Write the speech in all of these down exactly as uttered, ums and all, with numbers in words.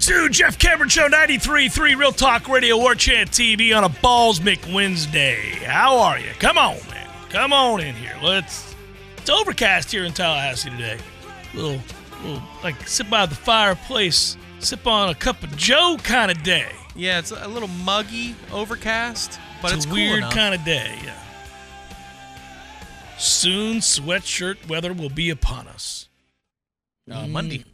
Two, Jeff Cameron Show, ninety-three point three Real Talk Radio, War Chant T V on a Balls McWednesday. How are you? Come on, man. Come on in here. Let's. It's overcast here in Tallahassee today. A little, little, like, sit by the fireplace, sip on a cup of Joe kind of day. Yeah, it's a little muggy, overcast, but it's, it's a cool weird kind of day. Yeah. Soon, sweatshirt weather will be upon us. Uh, mm. Monday.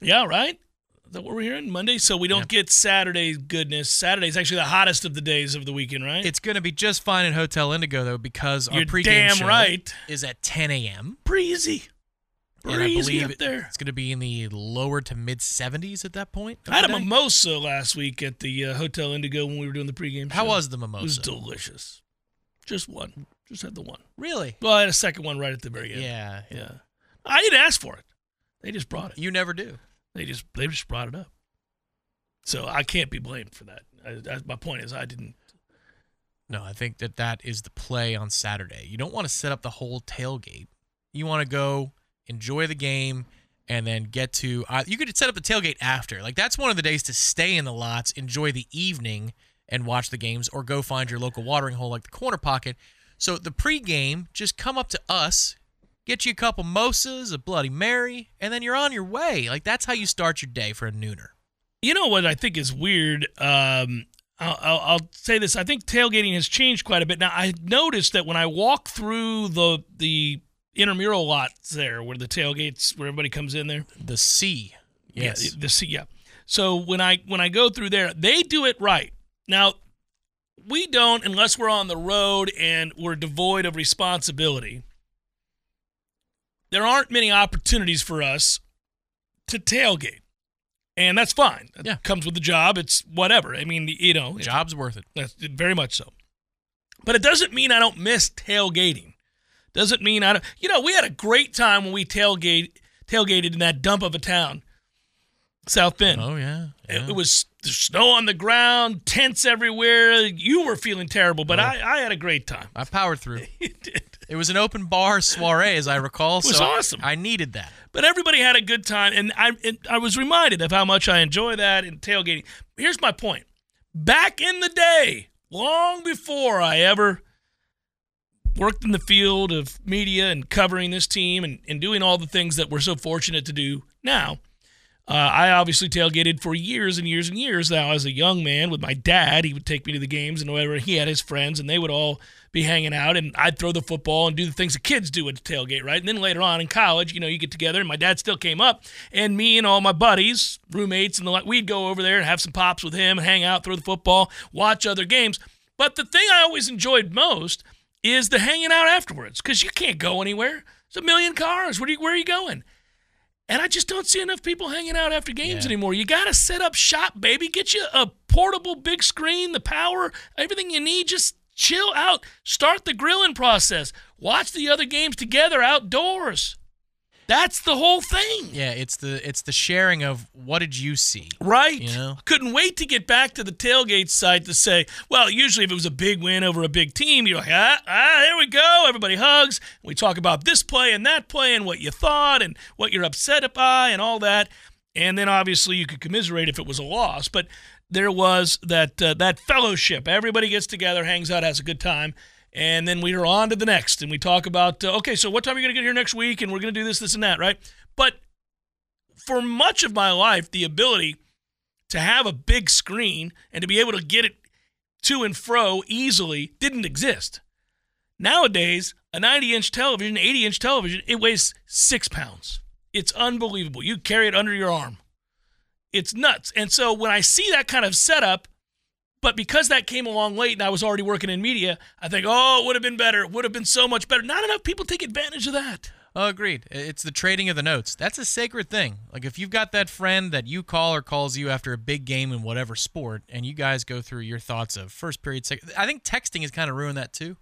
Yeah, right? Is that what we're hearing? Monday? So we don't yeah. get Saturday's goodness. Saturday's actually the hottest of the days of the weekend, right? It's going to be just fine at Hotel Indigo, though, because You're our pregame damn show right. is at ten a.m. Breezy. Breezy up it, there. It's going to be in the lower to mid seventies at that point. I had a mimosa last week at the uh, Hotel Indigo when we were doing the pregame show. How was the mimosa? It was delicious. Just one. Just had the one. Really? Well, I had a second one right at the very end. Yeah. Yeah. yeah. I didn't ask for it. They just brought it. You never do. They just they just brought it up, so I can't be blamed for that. I, I, my point is I didn't. No, I think that that is the play on Saturday. You don't want to set up the whole tailgate. You want to go enjoy the game and then get to. Uh, you could set up the tailgate after. Like that's one of the days to stay in the lots, enjoy the evening, and watch the games, or go find your local watering hole like the Corner Pocket. So the pregame, just come up to us. Get you a couple mimosas, a Bloody Mary, and then you're on your way. Like, that's how you start your day for a nooner. You know what I think is weird? Um, I'll, I'll, I'll say this. I think tailgating has changed quite a bit. Now, I noticed that when I walk through the the intramural lots there, where the tailgates, where everybody comes in there. The C. Yes. Yeah, the C, yeah. So when I when I go through there, they do it right. Now, we don't unless we're on the road and we're devoid of responsibility. There aren't many opportunities for us to tailgate, and that's fine. That yeah. comes with the job. It's whatever. I mean, you know. The job's it, worth it. That's very much so. But it doesn't mean I don't miss tailgating. Doesn't mean I don't. You know, we had a great time when we tailgate, tailgated in that dump of a town, South Bend. Oh, yeah. yeah. It, it was snow on the ground, tents everywhere. You were feeling terrible, but oh. I, I had a great time. I powered through. You did. It was an open bar soiree, as I recall. It was so awesome. I needed that. But everybody had a good time, and I and I was reminded of how much I enjoy that and tailgating. Here's my point. Back in the day, long before I ever worked in the field of media and covering this team and, and doing all the things that we're so fortunate to do now, uh, I obviously tailgated for years and years and years now as a young man with my dad. He would take me to the games and whatever. He had his friends, and they would all be hanging out, and I'd throw the football and do the things the kids do at the tailgate, right? And then later on in college, you know, you get together, and my dad still came up, and me and all my buddies, roommates, and the like, we'd go over there and have some pops with him, and hang out, throw the football, watch other games. But the thing I always enjoyed most is the hanging out afterwards, because you can't go anywhere. There's a million cars. Where, do you, where are you going? And I just don't see enough people hanging out after games yeah. anymore. You got to set up shop, baby. Get you a portable big screen, the power, everything you need, just chill out. Start the grilling process. Watch the other games together outdoors. That's the whole thing. Yeah, it's the it's the sharing of what did you see. Right. You know? Couldn't wait to get back to the tailgate site to say, well, usually if it was a big win over a big team, you're like, ah, ah, there we go. Everybody hugs. We talk about this play and that play and what you thought and what you're upset by and all that. And then obviously you could commiserate if it was a loss, but there was that uh, that fellowship. Everybody gets together, hangs out, has a good time, and then we are on to the next. And we talk about, uh, okay, so what time are you going to get here next week? And we're going to do this, this, and that, right? But for much of my life, the ability to have a big screen and to be able to get it to and fro easily didn't exist. Nowadays, a ninety-inch television, eighty-inch television, it weighs six pounds. It's unbelievable. You carry it under your arm. It's nuts. And so when I see that kind of setup, but because that came along late and I was already working in media, I think, oh, it would have been better. It would have been so much better. Not enough people take advantage of that. Oh, agreed. It's the trading of the notes. That's a sacred thing. Like, if you've got that friend that you call or calls you after a big game in whatever sport, and you guys go through your thoughts of first period, second. I think texting has kind of ruined that too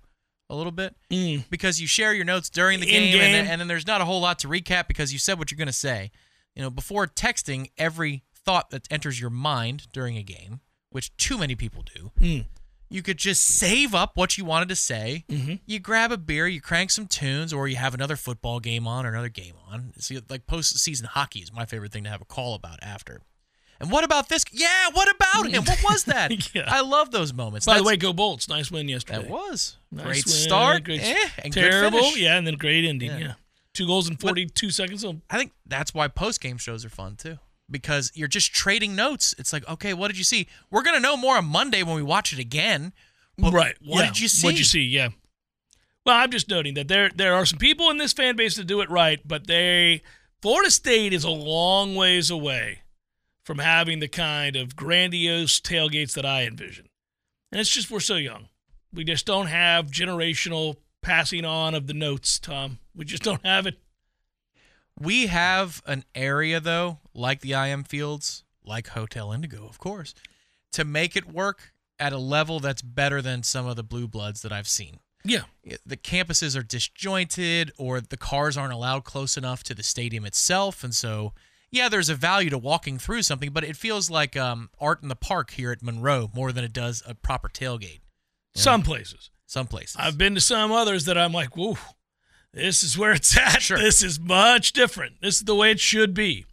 a little bit mm. because you share your notes during the game, game. And, then, and then there's not a whole lot to recap because you said what you're going to say. You know, before texting, every thought that enters your mind during a game, which too many people do, mm. you could just save up what you wanted to say. Mm-hmm. You grab a beer, you crank some tunes, or you have another football game on or another game on. See, like postseason hockey is my favorite thing to have a call about after. And what about this? Yeah, what about him? What was that? Yeah. I love those moments. By That's, the way, go Bolts. Nice win yesterday. That was. Nice great win, start. Great, eh, and terrible. Good finish. Yeah, and then great ending. Yeah. yeah. Two goals in forty-two but seconds. So. I think that's why post-game shows are fun, too. Because you're just trading notes. It's like, okay, what did you see? We're going to know more on Monday when we watch it again. But right. What yeah. did you see? What did you see, yeah. Well, I'm just noting that there there are some people in this fan base that do it right, but they Florida State is a long ways away from having the kind of grandiose tailgates that I envision. And it's just we're so young. We just don't have generational passing on of the notes, Tom. We just don't have it. We have an area, though, like the I M Fields, like Hotel Indigo, of course, to make it work at a level that's better than some of the blue bloods that I've seen. Yeah. The campuses are disjointed, or the cars aren't allowed close enough to the stadium itself. And so, yeah, there's a value to walking through something, but it feels like um, art in the park here at Monroe more than it does a proper tailgate. You know? Some places. Some places. I've been to some others that I'm like, whoa. This is where it's at. Sure. This is much different. This is the way it should be.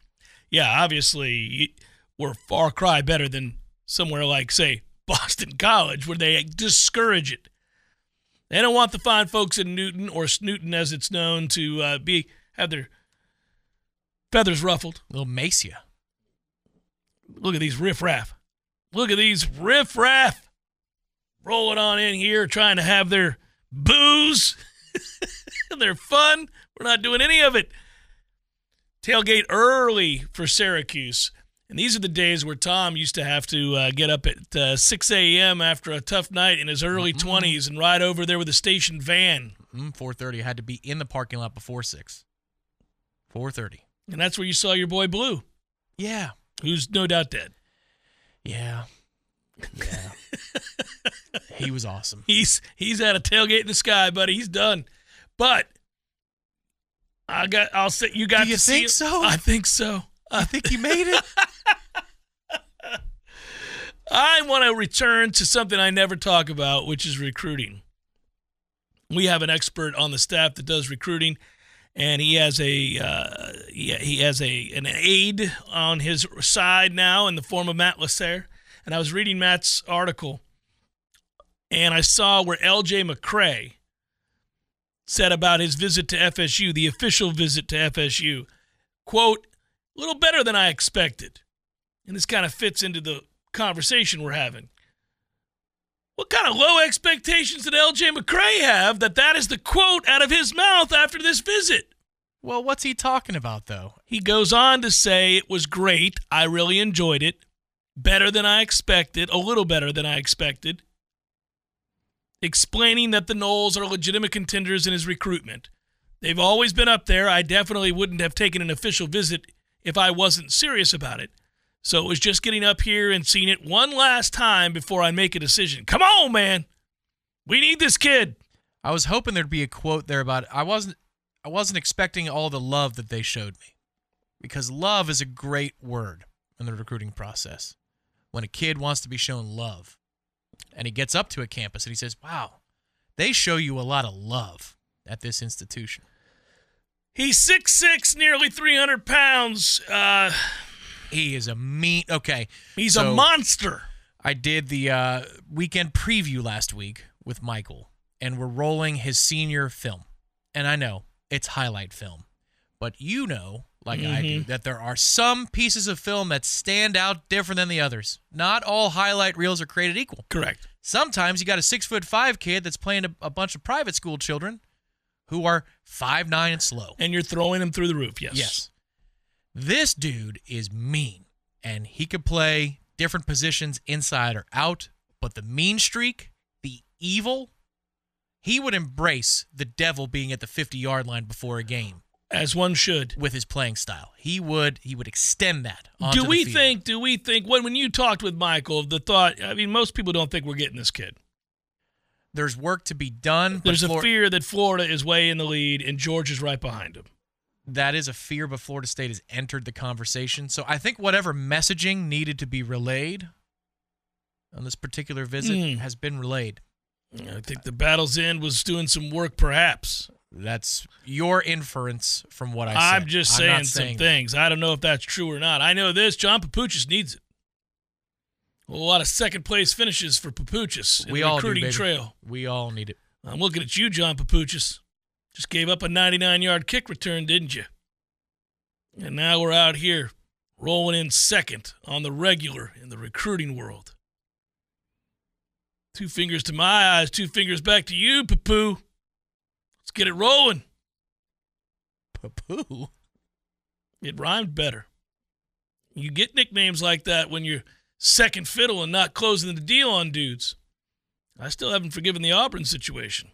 Yeah, obviously, we're far cry better than somewhere like, say, Boston College, where they discourage it. They don't want the fine folks in Newton, or Snooton as it's known, to uh, be have their feathers ruffled. Little Mesa. Look at these riffraff. Look at these riffraff rolling on in here, trying to have their booze. They're fun. We're not doing any of it. Tailgate early for Syracuse. And these are the days where Tom used to have to uh, get up at uh, six a.m. after a tough night in his early mm-hmm. twenties and ride over there with a station van. Mm-hmm. four thirty. I had to be in the parking lot before six. four thirty. And that's where you saw your boy Blue. Yeah. Who's no doubt dead. Yeah. Yeah. He was awesome. He's he's at a tailgate in the sky, buddy. He's done. But I got I'll say you got Do you to think see so? I think so. I think he made it. I want to return to something I never talk about, which is recruiting. We have an expert on the staff that does recruiting, and he has a uh, he, he has a an aide on his side now in the form of Matt Lasser. And I was reading Matt's article, and I saw where L J McCray said about his visit to F S U, the official visit to F S U, quote, a little better than I expected. And this kind of fits into the conversation we're having. What kind of low expectations did L J McCray have that that is the quote out of his mouth after this visit? Well, what's he talking about, though? He goes on to say it was great. I really enjoyed it. Better than I expected, a little better than I expected, explaining that the Knolls are legitimate contenders in his recruitment. They've always been up there. I definitely wouldn't have taken an official visit if I wasn't serious about it. So it was just getting up here and seeing it one last time before I make a decision. Come on, man. We need this kid. I was hoping there'd be a quote there about it. I wasn't, I wasn't expecting all the love that they showed me, because love is a great word in the recruiting process. When a kid wants to be shown love and he gets up to a campus and he says, wow, they show you a lot of love at this institution. He's six six, nearly three hundred pounds. Uh, he is a mean, okay. He's so a monster. I did the uh, weekend preview last week with Michael, and we're rolling his senior film. And I know it's highlight film, but you know, like mm-hmm. I do, that there are some pieces of film that stand out different than the others. Not all highlight reels are created equal. Correct. Sometimes you got a six foot five kid that's playing a, a bunch of private school children who are five nine and slow. And you're throwing them through the roof, yes. Yes. This dude is mean, and he could play different positions inside or out, but the mean streak, the evil, he would embrace the devil being at the fifty-yard line before a game. As one should. With his playing style. He would he would extend that onto the field. Do we think, do we think, when, when you talked with Michael, the thought, I mean, most people don't think we're getting this kid. There's work to be done. There's a fear that Florida is way in the lead and Georgia's right behind him. That is a fear, but Florida State has entered the conversation. So I think whatever messaging needed to be relayed on this particular visit mm. has been relayed. I think the battle's end was doing some work, perhaps. That's your inference from what I said. I'm just saying, I'm saying some that. things. I don't know if that's true or not. I know this. John Papuchas needs it. A lot of second-place finishes for Papuchas in we the all recruiting do, trail. We all need it. I'm looking at you, John Papuchas. Just gave up a ninety-nine-yard kick return, didn't you? And now we're out here rolling in second on the regular in the recruiting world. Two fingers to my eyes, two fingers back to you, Papu. Let's get it rolling. Papu? It rhymed better. You get nicknames like that when you're second fiddle and not closing the deal on dudes. I still haven't forgiven the Auburn situation.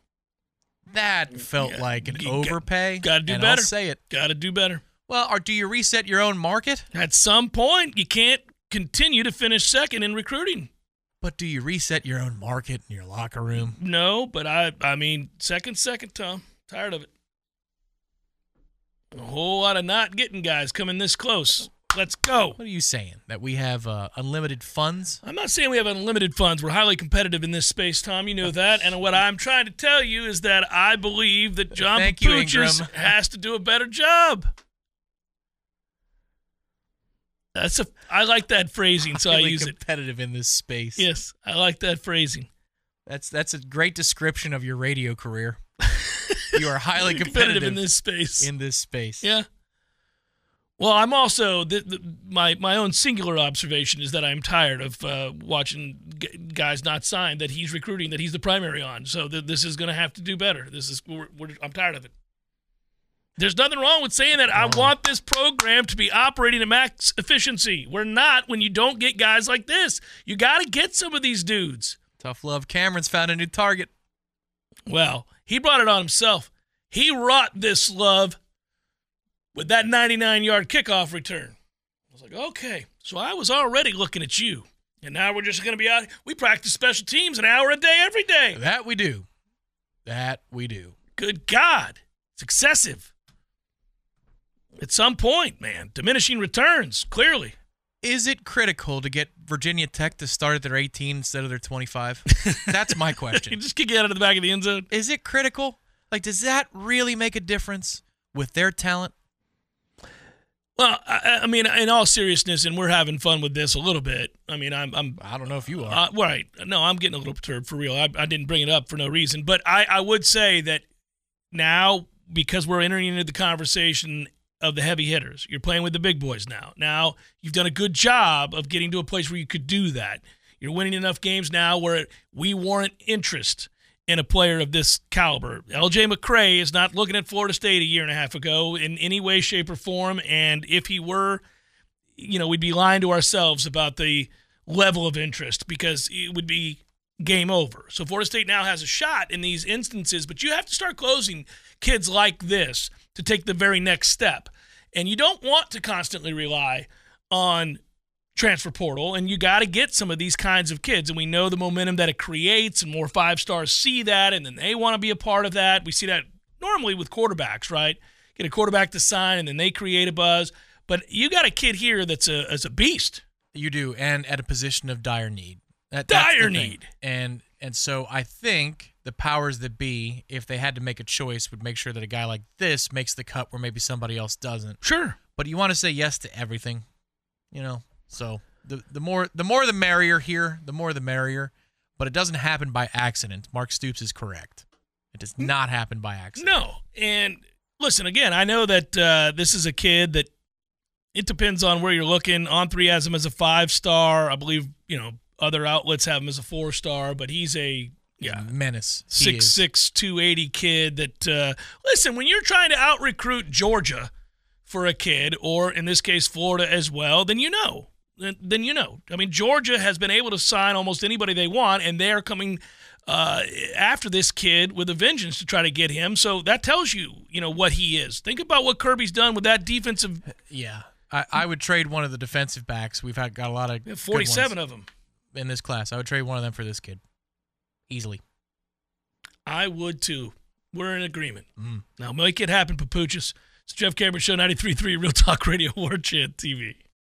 That felt yeah, like an overpay. Got to do and better. I'll say it. Got to do better. Well, or do you reset your own market? At some point, you can't continue to finish second in recruiting. But do you reset your own market in your locker room? No, but I I mean, second, second, Tom. Tired of it. A whole lot of not getting guys coming this close. Let's go. What are you saying? That we have uh, unlimited funds? I'm not saying we have unlimited funds. We're highly competitive in this space, Tom. You know that. And what I'm trying to tell you is that I believe that John Papuchas has to do a better job. That's a. I like that phrasing, so I use it. Competitive in this space. Yes, I like that phrasing. That's that's a great description of your radio career. You are highly competitive, competitive in this space. In this space, yeah. Well, I'm also the, the, my my own singular observation is that I'm tired of uh, watching g- guys not sign that he's recruiting, that he's the primary on. So th- this is going to have to do better. This is we're, we're, I'm tired of it. There's nothing wrong with saying that. I want this program to be operating at max efficiency. We're not when you don't get guys like this. You got to get some of these dudes. Tough love. Cameron's found a new target. Well, he brought it on himself. He wrought this love with that ninety-nine-yard kickoff return. I was like, okay, so I was already looking at you, and now we're just going to be out. We practice special teams an hour a day every day. That we do. That we do. Good God. It's excessive. At some point, man, diminishing returns, clearly. Is it critical to get Virginia Tech to start at their eighteen instead of their twenty-five? That's my question. You just kick it out of the back of the end zone. Is it critical? Like, does that really make a difference with their talent? Well, I, I mean, in all seriousness, and we're having fun with this a little bit. I mean, I'm, I'm I don't know if you are. Uh, right. No, I'm getting a little perturbed for real. I, I didn't bring it up for no reason. But I, I would say that now, because we're entering into the conversation of the heavy hitters. You're playing with the big boys now. Now, you've done a good job of getting to a place where you could do that. You're winning enough games now where we warrant interest in a player of this caliber. L J McCray is not looking at Florida State a year and a half ago in any way, shape, or form, and if he were, you know, we'd be lying to ourselves about the level of interest because it would be game over. So Florida State now has a shot in these instances, but you have to start closing kids like this to take the very next step. And you don't want to constantly rely on transfer portal, and you got to get some of these kinds of kids. And we know the momentum that it creates, and more five stars see that, and then they want to be a part of that. We see that normally with quarterbacks, right? Get a quarterback to sign, and then they create a buzz. But you got a kid here that's a, that's a beast. You do, and at a position of dire need. That, dire need. And and so I think the powers that be, if they had to make a choice, would make sure that a guy like this makes the cut where maybe somebody else doesn't. Sure. But you want to say yes to everything, you know? So the the more the more the merrier here, the more the merrier. But it doesn't happen by accident. Mark Stoops is correct. It does not happen by accident. No. And listen, again, I know that uh, this is a kid that it depends on where you're looking. On three has him as a five-star. I believe, you know, Other outlets have him as a four-star, but he's a yeah menace. six six, two eighty kid that, uh, listen, when you're trying to out-recruit Georgia for a kid, or in this case Florida as well, then you know. Then you know. I mean, Georgia has been able to sign almost anybody they want, and they are coming uh, after this kid with a vengeance to try to get him. So that tells you, you know, what he is. Think about what Kirby's done with that defensive. Yeah. I, I would trade one of the defensive backs. We've had, got a lot of forty-seven of them in this class. I would trade one of them for this kid easily. I would too. We're in agreement. Mm. Now make it happen, Papuchas. It's Jeff Cameron Show, ninety-three point three Real Talk Radio, War Chant T V.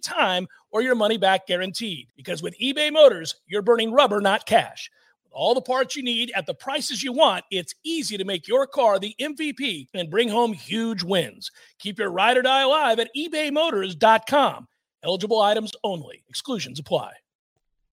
time or your money back guaranteed. Because with eBay Motors, you're burning rubber, not cash. With all the parts you need at the prices you want, it's easy to make your car the M V P and bring home huge wins. Keep your ride or die alive at ebay motors dot com. Eligible items only. Exclusions apply.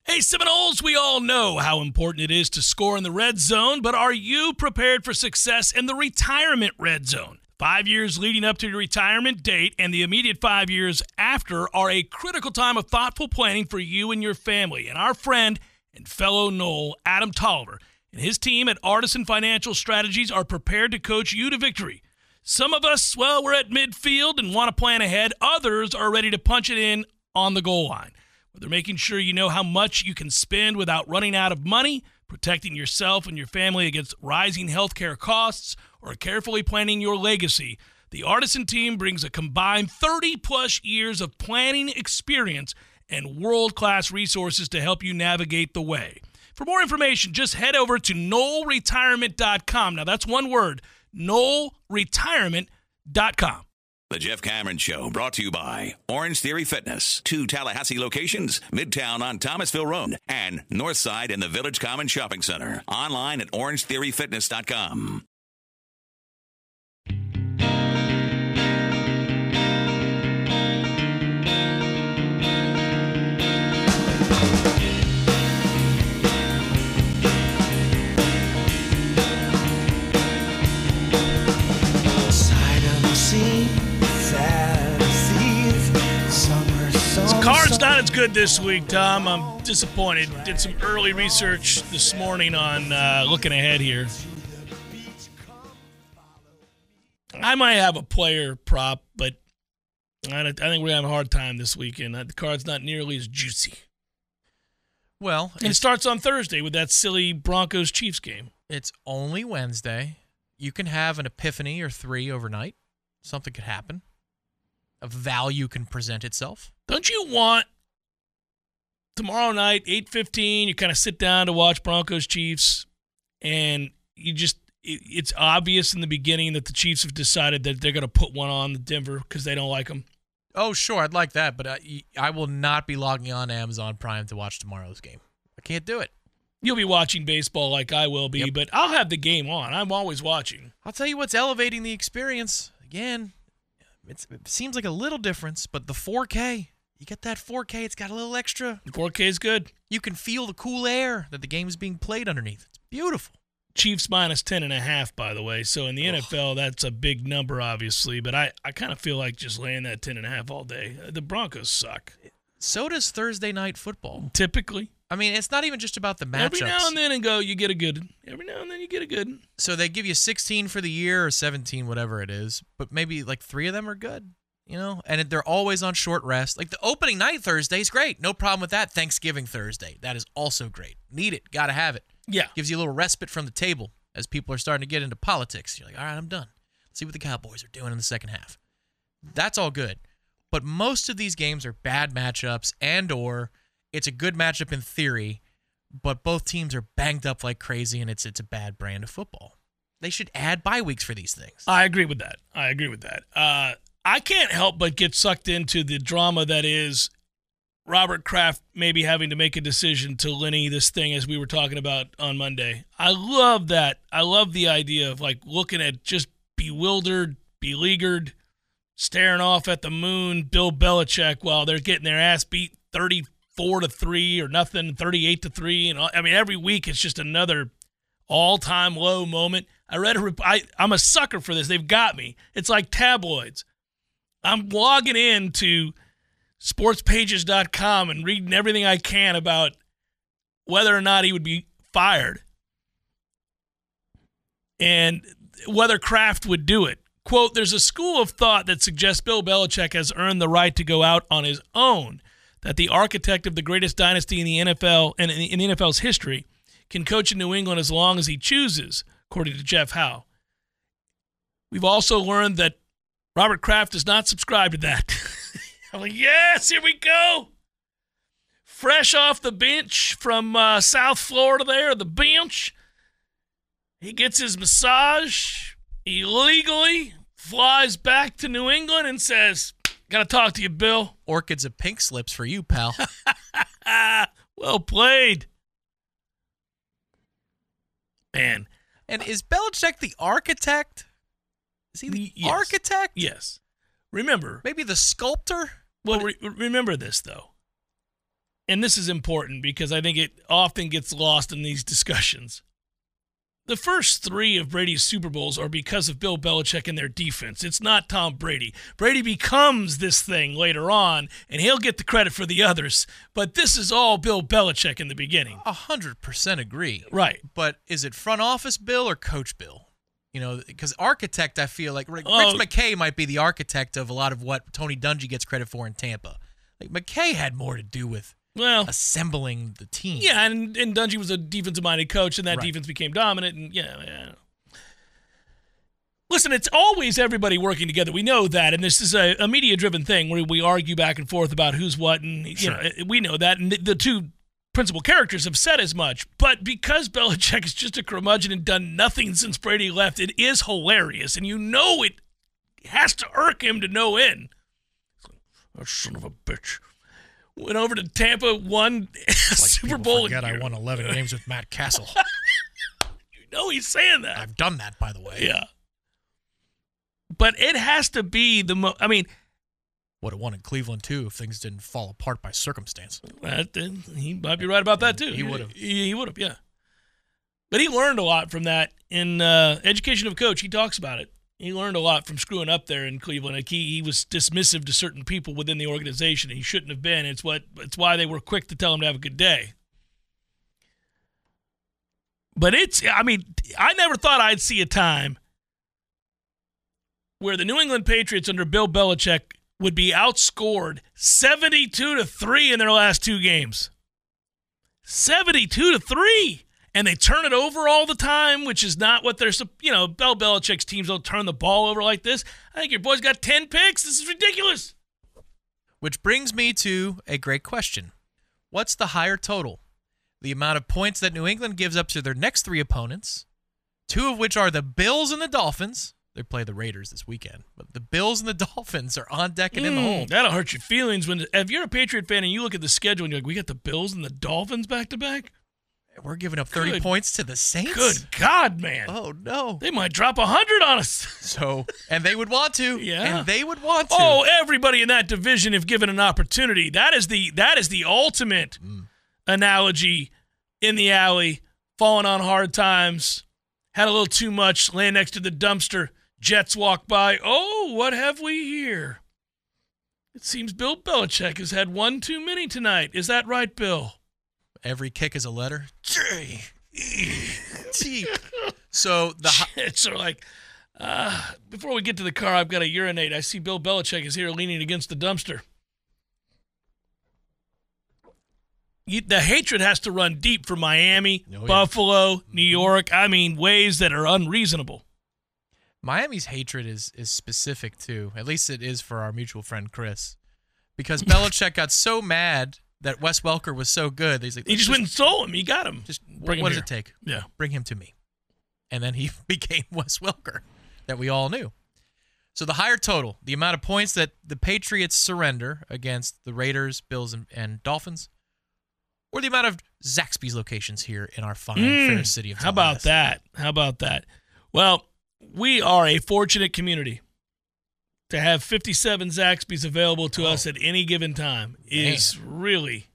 Hey, Seminoles, we all know how important it is to score in the red zone, but are you prepared for success in the retirement red zone? Five years leading up to your retirement date and the immediate five years after are a critical time of thoughtful planning for you and your family. And our friend and fellow Knoll, Adam Tolliver, and his team at Artisan Financial Strategies are prepared to coach you to victory. Some of us, well, we're at midfield and want to plan ahead. Others are ready to punch it in on the goal line. Whether making sure you know how much you can spend without running out of money, protecting yourself and your family against rising healthcare costs, or carefully planning your legacy, the Artisan team brings a combined thirty-plus years of planning experience and world-class resources to help you navigate the way. For more information, just head over to Knoll Retirement dot com. Now, that's one word, Knoll Retirement dot com. The Jeff Cameron Show, brought to you by Orange Theory Fitness. Two Tallahassee locations, Midtown on Thomasville Road and Northside in the Village Common Shopping Center. Online at orange theory fitness dot com. Card's not as good this week, Tom. I'm disappointed. Did some early research this morning on uh, looking ahead here. I might have a player prop, but I, I think we're going to have a hard time this weekend. The card's not nearly as juicy. Well, and it starts on Thursday with that silly Broncos-Chiefs game. It's only Wednesday. You can have an epiphany or three overnight. Something could happen. A value can present itself. Don't you want tomorrow night, eight fifteen, you kind of sit down to watch Broncos-Chiefs, and you just it, it's obvious in the beginning that the Chiefs have decided that they're going to put one on Denver because they don't like them? Oh, sure, I'd like that, but I, I will not be logging on Amazon Prime to watch tomorrow's game. I can't do it. You'll be watching baseball like I will be, yep. But I'll have the game on. I'm always watching. I'll tell you what's elevating the experience. Again, it's, it seems like a little difference, but the four K... You get that four K, it's got a little extra. four K is good. You can feel the cool air that the game is being played underneath. It's beautiful. Chiefs minus ten and a half, by the way. So in the N F L, that's a big number, obviously. But I, I kind of feel like just laying that ten and a half all day. The Broncos suck. So does Thursday night football. Typically. I mean, it's not even just about the matchups. Every now and then and go, you get a good one. Every now and then you get a good one. So they give you sixteen for the year or seventeen, whatever it is. But maybe like three of them are good. You know, and they're always on short rest. Like the opening night Thursday is great. No problem with that. Thanksgiving Thursday. That is also great. Need it. Got to have it. Yeah. Gives you a little respite from the table as people are starting to get into politics. You're like, all right, I'm done. Let's see what the Cowboys are doing in the second half. That's all good. But most of these games are bad matchups and or it's a good matchup in theory, but both teams are banged up like crazy and it's it's a bad brand of football. They should add bye weeks for these things. I agree with that. I agree with that. Uh, I can't help but get sucked into the drama that is Robert Kraft maybe having to make a decision to Lenny this thing as we were talking about on Monday. I love that. I love the idea of like looking at just bewildered, beleaguered, staring off at the moon, Bill Belichick while they're getting their ass beat thirty-four to three or nothing, thirty-eight to three, and all, I mean every week it's just another all-time low moment. I read a I, I'm a sucker for this. They've got me. It's like tabloids. I'm logging in to sports pages dot com and reading everything I can about whether or not he would be fired and whether Kraft would do it. Quote, "There's a school of thought that suggests Bill Belichick has earned the right to go out on his own, that the architect of the greatest dynasty in the N F L and in the N F L's history can coach in New England as long as he chooses," according to Jeff Howe. We've also learned that Robert Kraft does not subscribe to that. I'm like, yes, here we go. Fresh off the bench from uh, South Florida there, the bench. He gets his massage. He legally flies back to New England and says, "Got to talk to you, Bill. Orchids of pink slips for you, pal." Well played. Man. And is Belichick the architect? Is he the yes. architect? Yes. Remember. Maybe the sculptor? Well, re- remember this, though. And this is important because I think it often gets lost in these discussions. The first three of Brady's Super Bowls are because of Bill Belichick and their defense. It's not Tom Brady. Brady becomes this thing later on, and he'll get the credit for the others. But this is all Bill Belichick in the beginning. A hundred percent agree. Right. But is it front office Bill or coach Bill? You know, because architect, I feel like Rich oh. McKay might be the architect of a lot of what Tony Dungy gets credit for in Tampa. Like McKay had more to do with well, assembling the team. Yeah, and, and Dungy was a defensive-minded coach, and that right. defense became dominant. And yeah, yeah, listen, it's always everybody working together. We know that, and this is a, a media-driven thing where we argue back and forth about who's what, and you sure. know, we know that. And the, the two principal characters have said as much, but because Belichick is just a curmudgeon and done nothing since Brady left, it is hilarious, and you know it has to irk him to no end. That son of a bitch went over to Tampa, won like Super Bowl. Forget I won eleven games with Matt Castle. You know he's saying that. I've done that, by the way. Yeah, but it has to be the most. I mean. Would have won in Cleveland, too, if things didn't fall apart by circumstance. That, he might be right about that, too. He would have. He, he would have, yeah. But he learned a lot from that. In uh, Education of a Coach, he talks about it. He learned a lot from screwing up there in Cleveland. Like he, he was dismissive to certain people within the organization. He shouldn't have been. It's what. It's why they were quick to tell him to have a good day. But it's, I mean, I never thought I'd see a time where the New England Patriots under Bill Belichick would be outscored seventy-two to three in their last two games. seventy-two to three. And they turn it over all the time, which is not what they're, you know, Bill Belichick's teams don't turn the ball over like this. I think your boy's got ten picks. This is ridiculous. Which brings me to a great question. What's the higher total? The amount of points that New England gives up to their next three opponents, two of which are the Bills and the Dolphins. They play the Raiders this weekend. But the Bills and the Dolphins are on deck and mm, in the hole. That'll hurt your feelings. When, if you're a Patriot fan and you look at the schedule and you're like, we got the Bills and the Dolphins back-to-back? We're giving up thirty good, points to the Saints? Good God, man. Oh, no. They might drop one hundred on us. So, and they would want to. Yeah. And they would want to. Oh, everybody in that division, if given an opportunity. That is the, that is the ultimate mm. analogy in the alley, falling on hard times, had a little too much, laying next to the dumpster. Jets walk by. Oh, what have we here? It seems Bill Belichick has had one too many tonight. Is that right, Bill? Every kick is a letter. J T. So the Jets are like, uh, before we get to the car, I've got to urinate. I see Bill Belichick is here leaning against the dumpster. You, the hatred has to run deep for Miami, oh, yeah. Buffalo, New York. I mean, ways that are unreasonable. Miami's hatred is is specific, too. At least it is for our mutual friend, Chris. Because Belichick got so mad that Wes Welker was so good. He's like, he just, just went and stole him. He got him. Just bring What him does here. It take? Yeah. Bring him to me. And then he became Wes Welker that we all knew. So the higher total, the amount of points that the Patriots surrender against the Raiders, Bills, and, and Dolphins, or the amount of Zaxby's locations here in our fine, mm, fair city of How about that? How about that? Well, we are a fortunate community. To have fifty-seven Zaxby's available to oh. us at any given time is Man. really,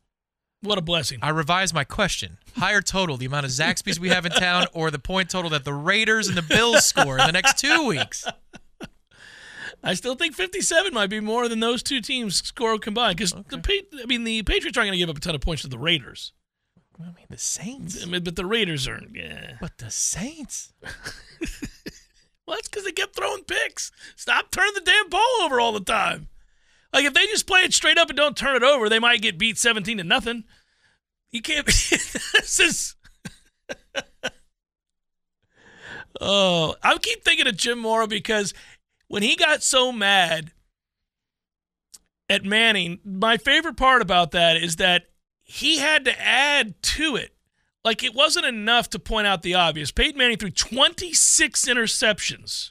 what a blessing. I revised my question. Higher total, the amount of Zaxby's we have in town, or the point total that the Raiders and the Bills score in the next two weeks? I still think fifty-seven might be more than those two teams score combined, because okay. the I mean the Patriots aren't going to give up a ton of points to the Raiders. I mean the Saints, I mean, but the Raiders aren't. Yeah. But the Saints. Well, that's because they kept throwing picks. Stop turning the damn ball over all the time. Like if they just play it straight up and don't turn it over, they might get beat seventeen to nothing. You can't. This is. Oh, I keep thinking of Jim Mora because when he got so mad at Manning, my favorite part about that is that he had to add to it. Like, it wasn't enough to point out the obvious. Peyton Manning threw twenty-six interceptions.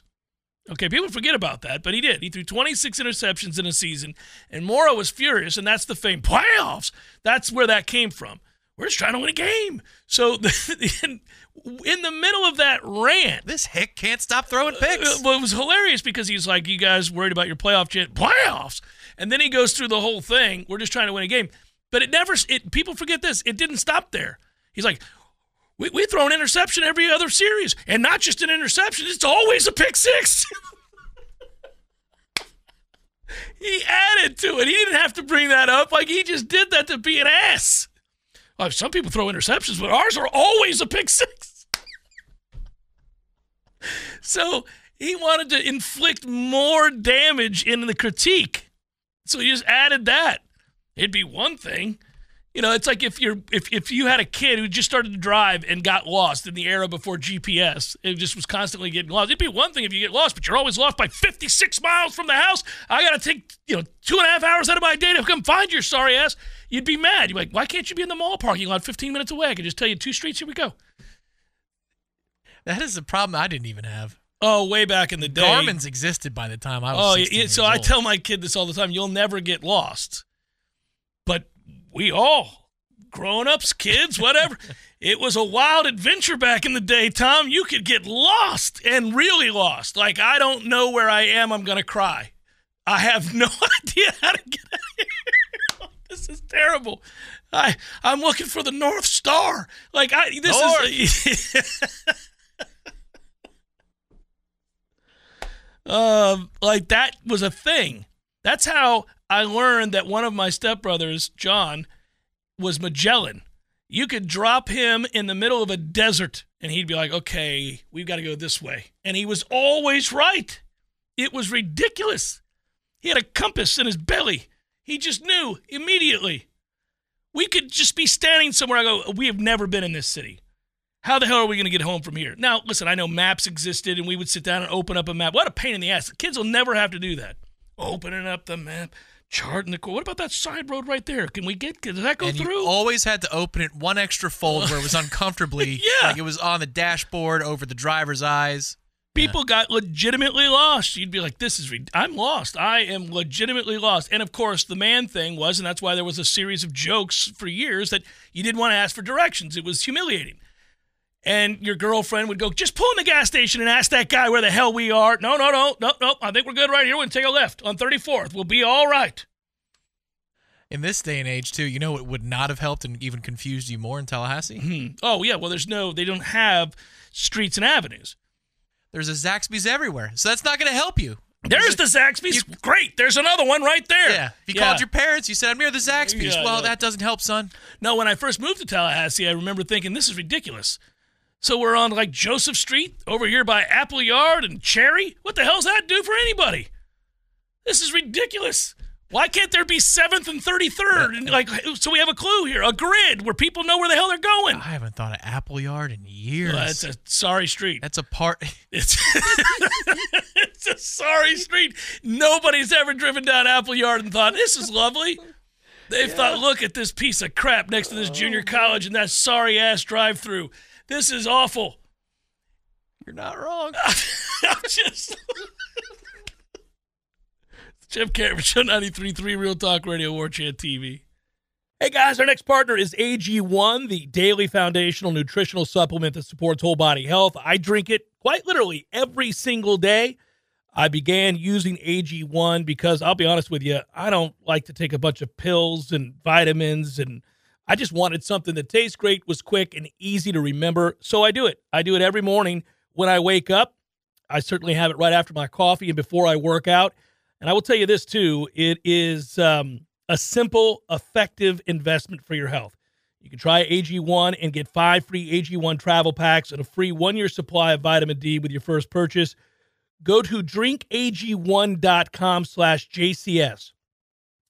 Okay, people forget about that, but he did. He threw twenty-six interceptions in a season, and Mora was furious, and that's the fame. Playoffs! That's where that came from. We're just trying to win a game. So the, in, in the middle of that rant, this hick can't stop throwing picks. Uh, well, it was hilarious because he's like, you guys worried about your playoff chance? Playoffs. And then he goes through the whole thing. We're just trying to win a game. But it never, it, people forget this. It didn't stop there. He's like, we, we throw an interception every other series. And not just an interception. It's always a pick six. He added to it. He didn't have to bring that up. Like, he just did that to be an ass. Some people throw interceptions, but ours are always a pick six. So he wanted to inflict more damage in the critique. So he just added that. It'd be one thing. You know, it's like if you're if, if you had a kid who just started to drive and got lost in the era before G P S, it just was constantly getting lost. It'd be one thing if you get lost, but you're always lost by fifty-six miles from the house. I got to take, you know, two and a half hours out of my day to come find your sorry ass. You'd be mad. You'd be like, why can't you be in the mall parking lot fifteen minutes away? I can just tell you two streets. Here we go. That is a problem I didn't even have. Oh, way back in the day. Garmin's existed by the time I was sixteen years old. So I tell my kid this all the time. You'll never get lost. But we all, grown-ups, kids, whatever. It was a wild adventure back in the day, Tom. You could get lost and really lost. Like, I don't know where I am. I'm going to cry. I have no idea how to get out of here. This is terrible. I, I'm looking for the North Star. Like, I this North. is... uh, like, that was a thing. That's how I learned that one of my stepbrothers, John, was Magellan. You could drop him in the middle of a desert, and he'd be like, okay, we've got to go this way. And he was always right. It was ridiculous. He had a compass in his belly. He just knew immediately. We could just be standing somewhere. I go, we have never been in this city. How the hell are we going to get home from here? Now, listen, I know maps existed, and we would sit down and open up a map. What a pain in the ass. The kids will never have to do that. Opening up the map. Charting the course. What about that side road right there? Can we get, does that go and through? You always had to open it one extra fold where it was uncomfortably, yeah. like it was on the dashboard over the driver's eyes. People yeah. got legitimately lost. You'd be like, this is, re- I'm lost. I am legitimately lost. And of course, the man thing was, and that's why there was a series of jokes for years that you didn't want to ask for directions. It was humiliating. And your girlfriend would go, just pull in the gas station and ask that guy where the hell we are. No, no, no, no, no. I think we're good right here. We're going to take a left on thirty-fourth. We'll be all right. In this day and age, too, you know it would not have helped and even confused you more in Tallahassee? Mm-hmm. Oh, yeah. Well, there's no, they don't have streets and avenues. There's a Zaxby's everywhere. So that's not going to help you. There's the Zaxby's. You, Great. There's another one right there. Yeah. If you yeah. called your parents, you said, I'm near the Zaxby's. Yeah, well, yeah. that doesn't help, son. No, when I first moved to Tallahassee, I remember thinking, this is ridiculous. So we're on, like, Joseph Street over here by Apple Yard and Cherry? What the hell's that do for anybody? This is ridiculous. Why can't there be seventh and thirty-third? And like, so we have a clue here, a grid where people know where the hell they're going. I haven't thought of Apple Yard in years. Well, that's a sorry street. That's a part. It's, it's a sorry street. Nobody's ever driven down Apple Yard and thought, this is lovely. They've yeah. thought, look at this piece of crap next to this junior college and that sorry-ass drive-thru. This is awful. You're not wrong. I'm just Jeff Cameron, Show ninety-three point three, Real Talk Radio, War Chant T V. Hey, guys, our next partner is A G one, the daily foundational nutritional supplement that supports whole body health. I drink it quite literally every single day. I began using A G one because, I'll be honest with you, I don't like to take a bunch of pills and vitamins, and I just wanted something that tastes great, was quick, and easy to remember, so I do it. I do it every morning when I wake up. I certainly have it right after my coffee and before I work out. And I will tell you this, too. It is um, a simple, effective investment for your health. You can try A G one and get five free A G one travel packs and a free one-year supply of vitamin D with your first purchase. Go to drink A G one dot com slash J C S.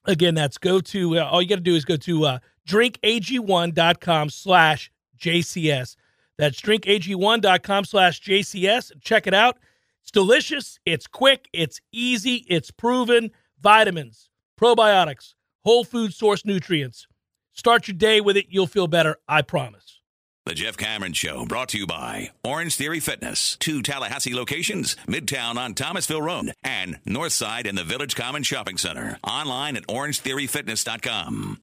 Again, that's go to, uh, all you got to do is go to uh, drink A G one dot com slash J C S. That's drink A G one dot com slash J C S. Check it out. It's delicious, it's quick, it's easy, it's proven. Vitamins, probiotics, whole food source nutrients. Start your day with it. You'll feel better, I promise. The Jeff Cameron Show, brought to you by Orange Theory Fitness. Two Tallahassee locations, Midtown on Thomasville Road, and Northside in the Village Common Shopping Center. Online at orange theory fitness dot com.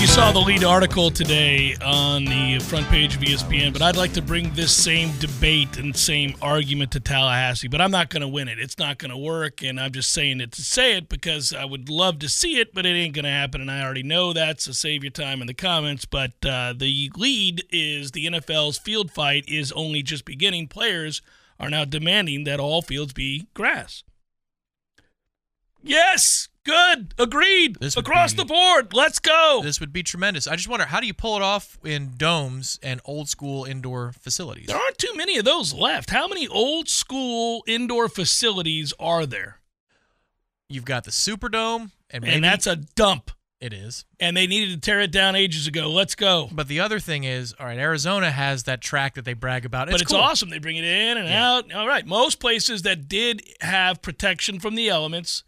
You saw the lead article today on the front page of E S P N, but I'd like to bring this same debate and same argument to Tallahassee, but I'm not going to win it. It's not going to work, and I'm just saying it to say it because I would love to see it, but it ain't going to happen, and I already know that, so save your time in the comments. But uh, the lead is the N F L's field fight is only just beginning. Players are now demanding that all fields be grass. Yes! Good. Agreed. Across the board. Let's go. This would be tremendous. I just wonder, how do you pull it off in domes and old-school indoor facilities? There aren't too many of those left. How many old-school indoor facilities are there? You've got the Superdome. And, maybe, and that's a dump. It is. And they needed to tear it down ages ago. Let's go. But the other thing is, all right, Arizona has that track that they brag about. It's but it's cool. Awesome. They bring it in and yeah. out. All right. Most places that did have protection from the elements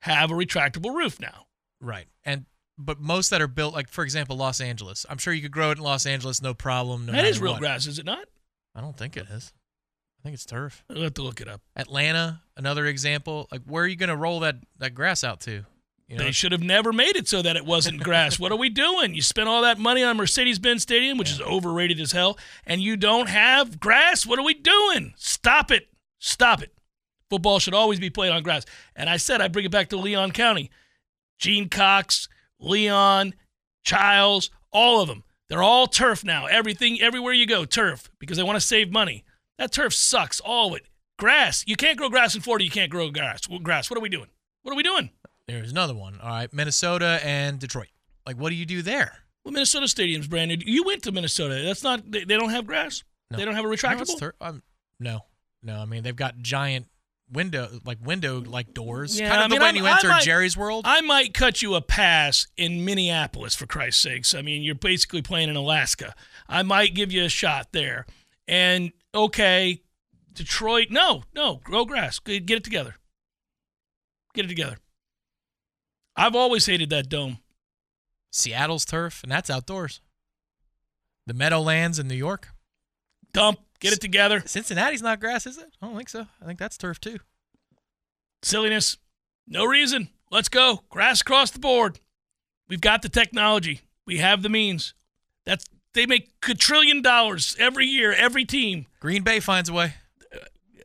have a retractable roof now. Right. And but most that are built, like, for example, Los Angeles. I'm sure you could grow it in Los Angeles, no problem. No that is real what. grass, is it not? I don't think it is. I think it's turf. I'll have to look it up. Atlanta, another example. Like, where are you going to roll that, that grass out to? You know? They should have never made it so that it wasn't grass. What are we doing? You spent all that money on Mercedes-Benz Stadium, which yeah. is overrated as hell, and you don't have grass? What are we doing? Stop it. Stop it. Football should always be played on grass. And I said I bring it back to Leon County. Gene Cox, Leon, Chiles, all of them. They're all turf now. Everything, everywhere you go, turf, because they want to save money. That turf sucks, all of it. Grass. You can't grow grass in Florida. You can't grow grass. Grass. What are we doing? What are we doing? There's another one. All right, Minnesota and Detroit. Like, what do you do there? Well, Minnesota Stadium's brand new. You went to Minnesota. That's not – they don't have grass? No. They don't have a retractable? No, tur- um, no. No, I mean, they've got giant – window like window like doors yeah, kind of I mean, the way I'm, you enter might, Jerry's World. I might cut you a pass in Minneapolis, for Christ's sakes. I mean, you're basically playing in Alaska. I might give you a shot there. And okay, Detroit, no no grow grass, get it together get it together I've always hated that dome. Seattle's turf, and that's outdoors. The Meadowlands in New York, dump. Get it together. Cincinnati's not grass, is it? I don't think so. I think that's turf, too. Silliness. No reason. Let's go. Grass across the board. We've got the technology. We have the means. That's They make a trillion dollars every year, every team. Green Bay finds a way.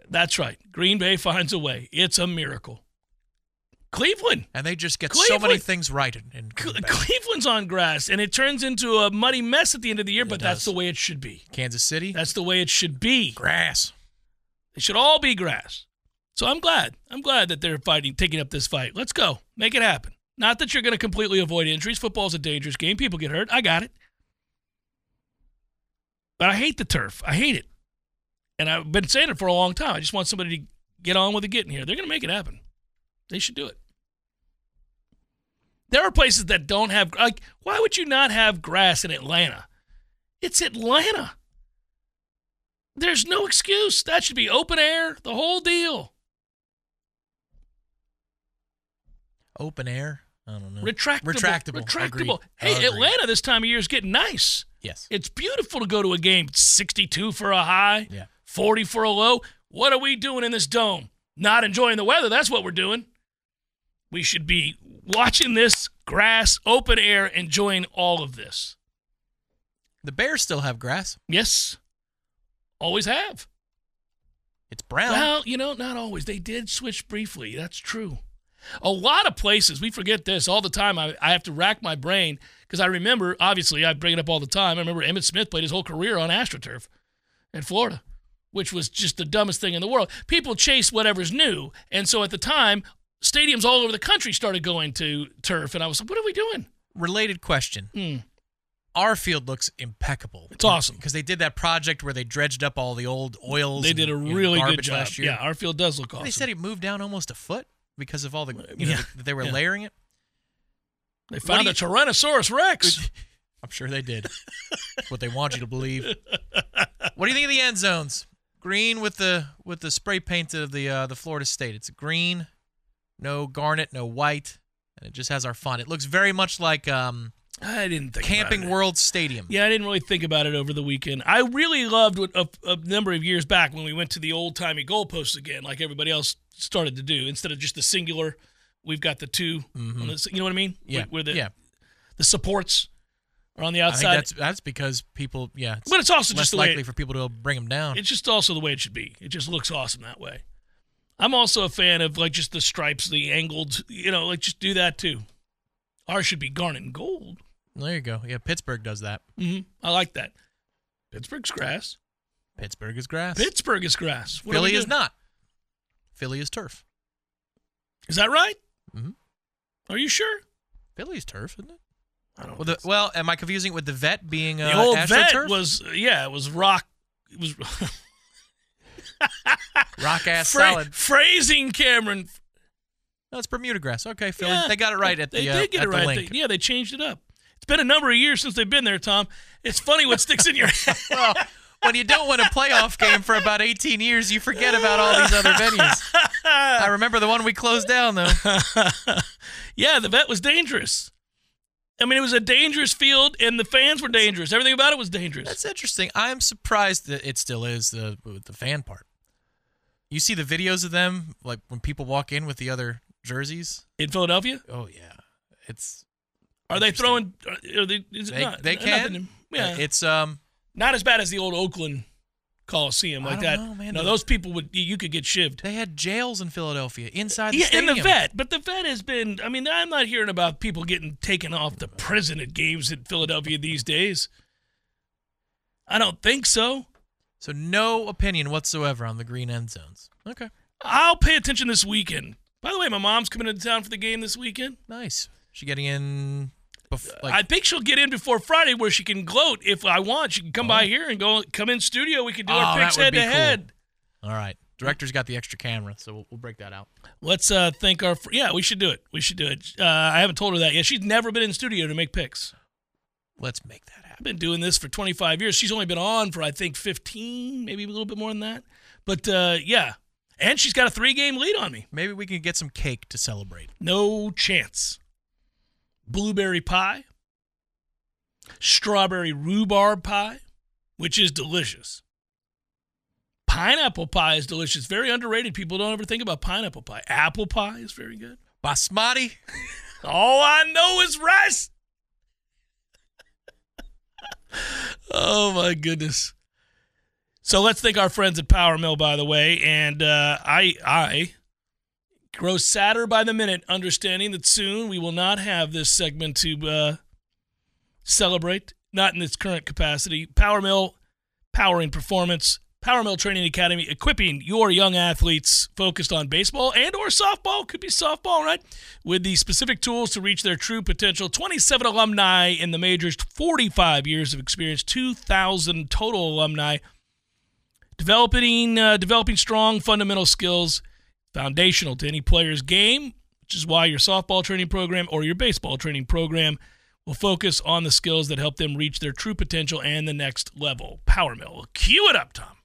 That's right. Green Bay finds a way. It's a miracle. Cleveland. And they just get Cleveland. so many things right. In, in Cle- Cleveland's on grass, and it turns into a muddy mess at the end of the year, it but does. That's the way it should be. Kansas City. That's the way it should be. Grass. It should all be grass. So I'm glad. I'm glad that they're fighting, taking up this fight. Let's go. Make it happen. Not that you're going to completely avoid injuries. Football's a dangerous game. People get hurt. I got it. But I hate the turf. I hate it. And I've been saying it for a long time. I just want somebody to get on with it getting here. They're going to make it happen. They should do it. There are places that don't have, like, why would you not have grass in Atlanta? It's Atlanta. There's no excuse. That should be open air, the whole deal. open air. I don't know. Retractable. Retractable. Retractable. Hey, Atlanta this time of year is getting nice. Yes. It's beautiful to go to a game. sixty-two for a high, yeah. forty for a low. What are we doing in this dome? Not enjoying the weather. That's what we're doing. We should be watching this grass, open air, enjoying all of this. The Bears still have grass. Yes. Always have. It's brown. Well, you know, not always. They did switch briefly. That's true. A lot of places, we forget this all the time. I, I have to rack my brain because I remember, obviously, I bring it up all the time. I remember Emmitt Smith played his whole career on AstroTurf in Florida, which was just the dumbest thing in the world. People chase whatever's new. And so at the time, stadiums all over the country started going to turf. And I was like, what are we doing? Related question. Mm. Our field looks impeccable. It's awesome. Because they did that project where they dredged up all the old oils. They did a and, really know, good job last year. Yeah, our field does look awesome. They said it moved down almost a foot. Because of all the, you know, yeah. the, they were yeah. layering it. They found a Tyrannosaurus Rex. I'm sure they did. That's what they want you to believe. What do you think of the end zones? Green with the with the spray paint of the uh, the Florida State. It's green, no garnet, no white, and it just has our font. It looks very much like um, I didn't think Camping World Stadium. Yeah, I didn't really think about it over the weekend. I really loved what a, a number of years back when we went to the old-timey goalposts again, like everybody else started to do. Instead of just the singular, we've got the two. Mm-hmm. On the, you know what I mean? Yeah. Where the, yeah. the supports are on the outside. I think that's, that's because people, yeah. It's but it's also less just the likely way it, for people to bring them down. It's just also the way it should be. It just looks awesome that way. I'm also a fan of, like, just the stripes, the angled, you know, like, just do that, too. Ours should be garnet and gold. There you go. Yeah, Pittsburgh does that. Mm-hmm. I like that. Pittsburgh's grass. Pittsburgh is grass. Pittsburgh is grass. What Philly is not. Philly is turf. Is that right? Mm-hmm. Are you sure? Philly's turf, isn't it? I don't. Well, the, so. well am I confusing it with the Vet being uh, the old AstroTurf? Vet was uh, yeah, it was rock. It was rock ass Fra- solid phrasing, Cameron. No, it's Bermuda grass. Okay, Philly, yeah, they got it right at the. They did uh, get it right. The they, yeah, they changed it up. It's been a number of years since they've been there, Tom. It's funny what sticks in your head. Well, when you don't win a playoff game for about eighteen years, you forget about all these other venues. I remember the one we closed down, though. Yeah, the Vet was dangerous. I mean, it was a dangerous field, and the fans were dangerous. Everything about it was dangerous. That's interesting. I'm surprised that it still is, the the fan part. You see the videos of them, like when people walk in with the other jerseys? In Philadelphia? Oh, yeah. It's... Are they throwing? Are they, is it they, not, they can. Nothing, yeah, it's um not as bad as the old Oakland Coliseum like I don't that. Know, man, no, those people would you could get shivved. They had jails in Philadelphia inside the yeah, stadium. Yeah, in the Vet, but the Vet has been. I mean, I'm not hearing about people getting taken off to prison at games in Philadelphia these days. I don't think so. So no opinion whatsoever on the green end zones. Okay, I'll pay attention this weekend. By the way, my mom's coming into town for the game this weekend. Nice. She getting in. Bef- like- I think she'll get in before Friday, where she can gloat if I want. She can come oh. by here and go come in studio. We can do oh, our picks head to head. Cool. All right, director's got the extra camera, so we'll, we'll break that out. Let's uh, thank our. Fr- yeah, we should do it. We should do it. Uh, I haven't told her that yet. She's never been in studio to make picks. Let's make that happen. I've been doing this for twenty-five years. She's only been on for I think fifteen, maybe a little bit more than that. But uh, yeah, and she's got a three-game lead on me. Maybe we can get some cake to celebrate. No chance. Blueberry pie, strawberry rhubarb pie, which is delicious. Pineapple pie is delicious. Very underrated. People don't ever think about pineapple pie. Apple pie is very good. Basmati. All I know is rice. Oh, my goodness. So let's thank our friends at Power Mill, by the way. And uh, I... I grow sadder by the minute, understanding that soon we will not have this segment to uh, celebrate, not in its current capacity. Power Mill, powering performance. Power Mill Training Academy, equipping your young athletes focused on baseball and or softball. Could be softball, right? With the specific tools to reach their true potential. twenty-seven alumni in the majors, forty-five years of experience, two thousand total alumni. Developing, uh, developing strong fundamental skills foundational to any player's game, which is why your softball training program or your baseball training program will focus on the skills that help them reach their true potential and the next level. Power Mill. Cue it up, Tom.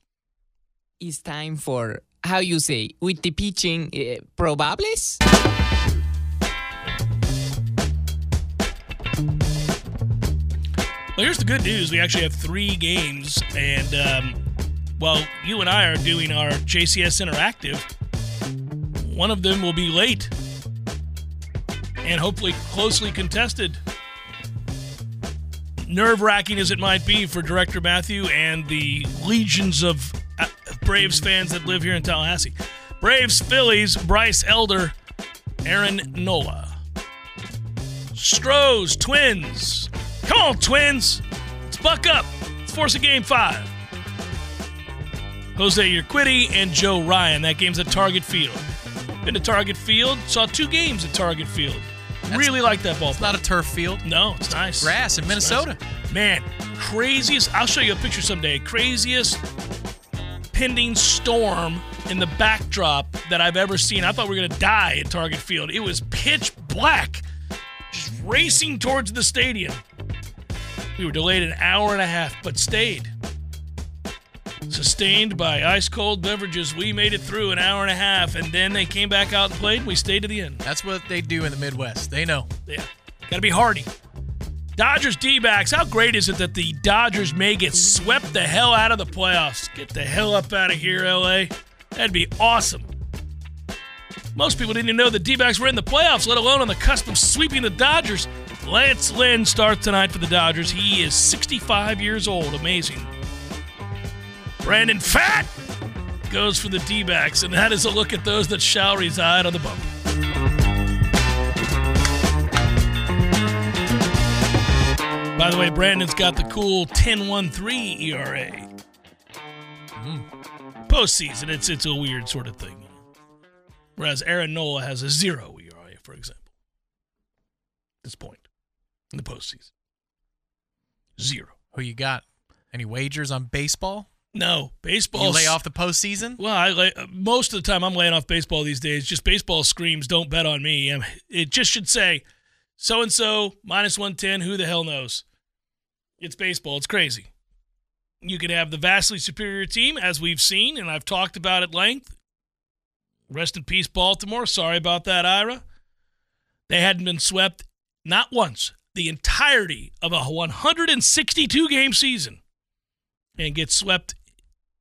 It's time for, how you say, with the pitching, uh, probables? Well, here's the good news. We actually have three games, and um, well, you and I are doing our J C S Interactive. One of them will be late and hopefully closely contested. Nerve-wracking as it might be for Director Matthew and the legions of Braves fans that live here in Tallahassee. Braves, Phillies, Bryce Elder, Aaron Nola. Strohs, Twins. Come on, Twins. Let's buck up. Let's force a game five. Jose Urquidy and Joe Ryan. That game's at Target Field. Been to Target Field. Saw two games at Target Field. That's, really like that ballpark. It's not a turf field. No, it's, it's nice. Grass in Minnesota. Nice. Man, craziest. I'll show you a picture someday. Craziest pending storm in the backdrop that I've ever seen. I thought we were going to die at Target Field. It was pitch black, just racing towards the stadium. We were delayed an hour and a half, but stayed. Sustained by ice-cold beverages, we made it through an hour and a half, and then they came back out and played, and we stayed to the end. That's what they do in the Midwest. They know. Yeah. Got to be hardy. Dodgers D-backs. How great is it that the Dodgers may get swept the hell out of the playoffs? Get the hell up out of here, L A. That'd be awesome. Most people didn't even know the D-backs were in the playoffs, let alone on the cusp of sweeping the Dodgers. Lance Lynn starts tonight for the Dodgers. He is sixty-five years old. Amazing. Brandon Fatt goes for the D-backs, and that is a look at those that shall reside on the bump. By the way, Brandon's got the cool ten one three E R A. Mm. Postseason, it's it's a weird sort of thing. Whereas Aaron Nola has a zero E R A, for example. At this point in the postseason. Zero. Who you got? Any wagers on baseball? No, baseball. You lay off the postseason? Well, I lay, most of the time I'm laying off baseball these days. Just baseball screams, don't bet on me. It just should say, so-and-so, minus one ten, who the hell knows? It's baseball. It's crazy. You could have the vastly superior team, as we've seen, and I've talked about at length. Rest in peace, Baltimore. Sorry about that, Ira. They hadn't been swept, not once, the entirety of a one hundred sixty-two game season and get swept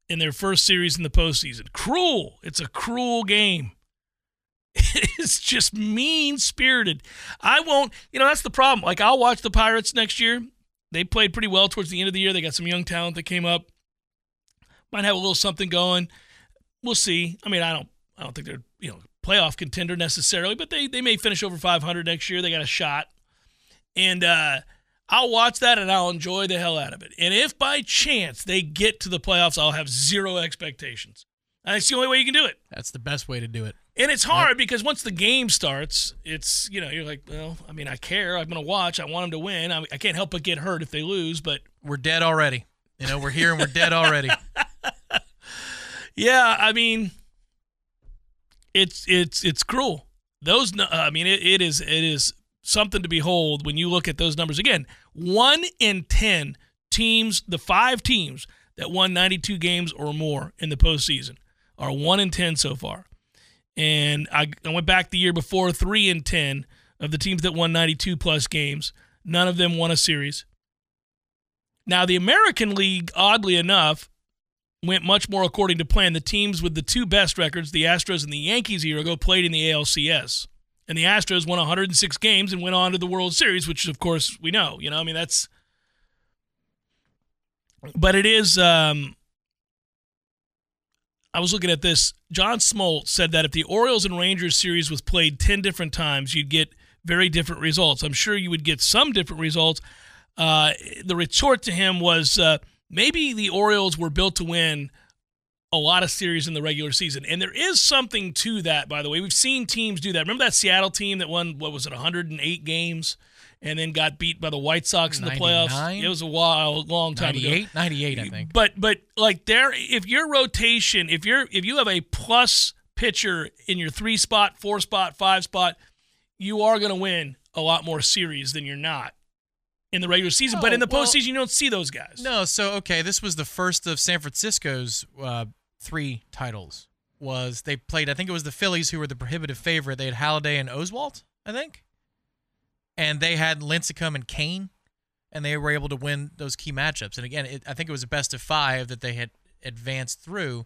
in their first series in the postseason. Cruel. It's a cruel game. It's just mean-spirited. I won't, you know, that's the problem. Like, I'll watch the Pirates next year. They played pretty well towards the end of the year. They got some young talent that came up. Might have a little something going. We'll see. I mean, I don't I don't think they're, you know, playoff contender necessarily, but they, they may finish over five hundred next year. They got a shot. And uh, I'll watch that, and I'll enjoy the hell out of it. And if by chance they get to the playoffs, I'll have zero expectations. That's the only way you can do it. That's the best way to do it. And it's hard yep. because once the game starts, it's, you know, you're like, well, I mean, I care. I'm going to watch. I want them to win. I, I can't help but get hurt if they lose, but. We're dead already. You know, we're here and we're dead already. Yeah, I mean, it's it's it's cruel. Those, I mean, it, it is it is. Something to behold when you look at those numbers. Again, one in ten teams, the five teams that won ninety-two games or more in the postseason are one in ten so far. And I, I went back the year before, three in ten of the teams that won ninety-two plus games. None of them won a series. Now, the American League, oddly enough, went much more according to plan. The teams with the two best records, the Astros and the Yankees a year ago, played in the A L C S. And the Astros won one hundred six games and went on to the World Series, which, of course, we know. You know, I mean, that's... But it is... Um... I was looking at this. John Smoltz said that if the Orioles and Rangers series was played ten different times, you'd get very different results. I'm sure you would get some different results. Uh, the retort to him was, uh, maybe the Orioles were built to win a lot of series in the regular season. And there is something to that, by the way. We've seen teams do that. Remember that Seattle team that won, what was it, one hundred eight games and then got beat by the White Sox in the playoffs? It was a while, a long time ninety-eight ago. ninety-eight, I think. But, but like, there, if your rotation, if you're if you have a plus pitcher in your three spot, four spot, five spot, you are going to win a lot more series than you're not in the regular season. Oh, but in the well, postseason, you don't see those guys. No, so, okay, this was the first of San Francisco's uh, three titles. Was they played, I think it was the Phillies who were the prohibitive favorite. They had Halladay and Oswalt, I think. And they had Lincecum and Kane and they were able to win those key matchups. And again, it, I think it was a best of five that they had advanced through.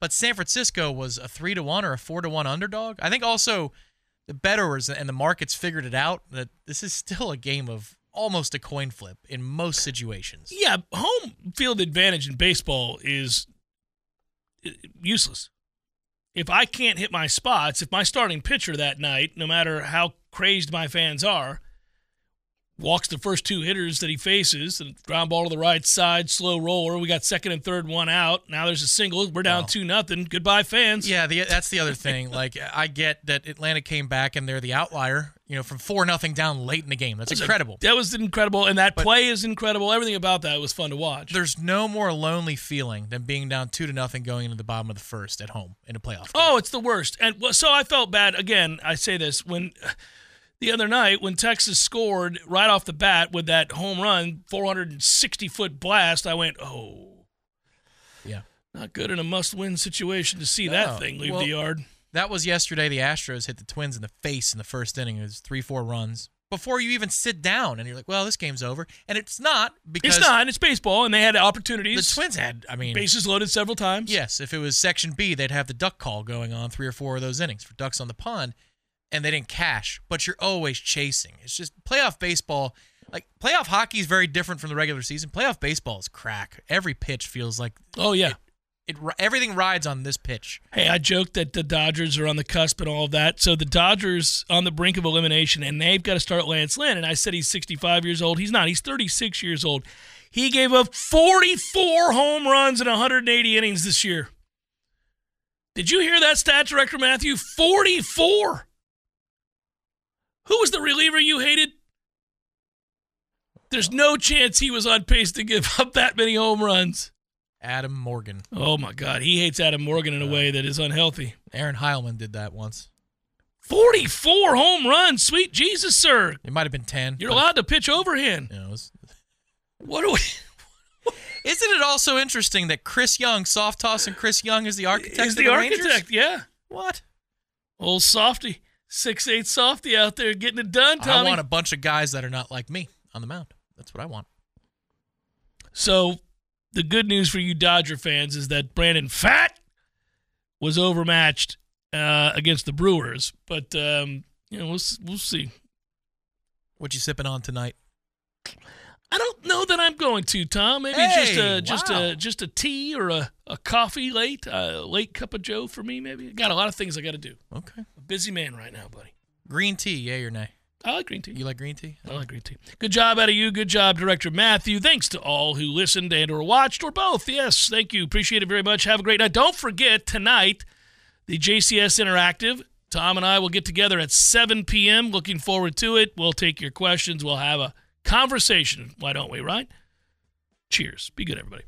But San Francisco was a three to one or a four to one underdog. I think also the bettorers and the markets figured it out that this is still a game of almost a coin flip in most situations. Yeah, home field advantage in baseball is useless. If I can't hit my spots, if my starting pitcher that night, no matter how crazed my fans are, walks the first two hitters that he faces, and ground ball to the right side, slow roller. We got second and third, one out. Now there's a single. We're down wow. two nothing. Goodbye, fans. Yeah, the, that's the other thing. Like, I get that Atlanta came back, and they're the outlier, you know, from four nothing down late in the game. That's, that's incredible. A, that was incredible, and that but play is incredible. Everything about that was fun to watch. There's no more lonely feeling than being down two to nothing going into the bottom of the first at home in a playoff game. Oh, it's the worst. And so I felt bad. Again, I say this when – the other night when Texas scored right off the bat with that home run, four hundred sixty foot blast, I went, oh, yeah, not good in a must-win situation to see no. that thing leave well, the yard. That was yesterday. The Astros hit the Twins in the face in the first inning. It was three, four runs before you even sit down, and you're like, well, this game's over. And it's not because it's not. It's baseball, and they had opportunities. The Twins had, I mean, bases loaded several times. Yes, if it was Section B, they'd have the duck call going on three or four of those innings for ducks on the pond. And they didn't cash, but you're always chasing. It's just playoff baseball. Like, playoff hockey is very different from the regular season. Playoff baseball is crack. Every pitch feels like oh yeah, it, it everything rides on this pitch. Hey, I joked that the Dodgers are on the cusp and all of that. So the Dodgers on the brink of elimination, and they've got to start Lance Lynn. And I said he's sixty-five years old. He's not. He's thirty-six years old. He gave up forty-four home runs and one hundred eighty innings this year. Did you hear that stat, Director Matthew? forty-four. Who was the reliever you hated? There's no chance he was on pace to give up that many home runs. Adam Morgan. Oh, my God. He hates Adam Morgan in a way that is unhealthy. Aaron Heilman did that once. forty-four home runs. Sweet Jesus, sir. It might have been ten. You're allowed to pitch overhand. You know, it was... What do we... Isn't it also interesting that Chris Young, soft toss, and Chris Young is the architect He's of the, the architect, Rangers? Yeah. What? Old softy. six eight softy out there getting it done, Tommy. I want a bunch of guys that are not like me on the mound. That's what I want. So the good news for you Dodger fans is that Brandon Fatt was overmatched uh, against the Brewers. But, um, you know, we'll, we'll see. What you sipping on tonight? I don't know that I'm going to, Tom. Maybe hey, just a, wow. just a just a tea or a, a coffee late, a late cup of joe for me maybe. I got a lot of things I got to do. Okay. A busy man right now, buddy. Green tea, yay or nay? I like green tea. You like green tea? I like green tea. Good job out of you. Good job, Director Matthew. Thanks to all who listened and or watched or both. Yes, thank you. Appreciate it very much. Have a great night. Don't forget, tonight, the J C S Interactive. Tom and I will get together at seven p.m. Looking forward to it. We'll take your questions. We'll have a conversation. Why don't we, right? Cheers. Be good, everybody.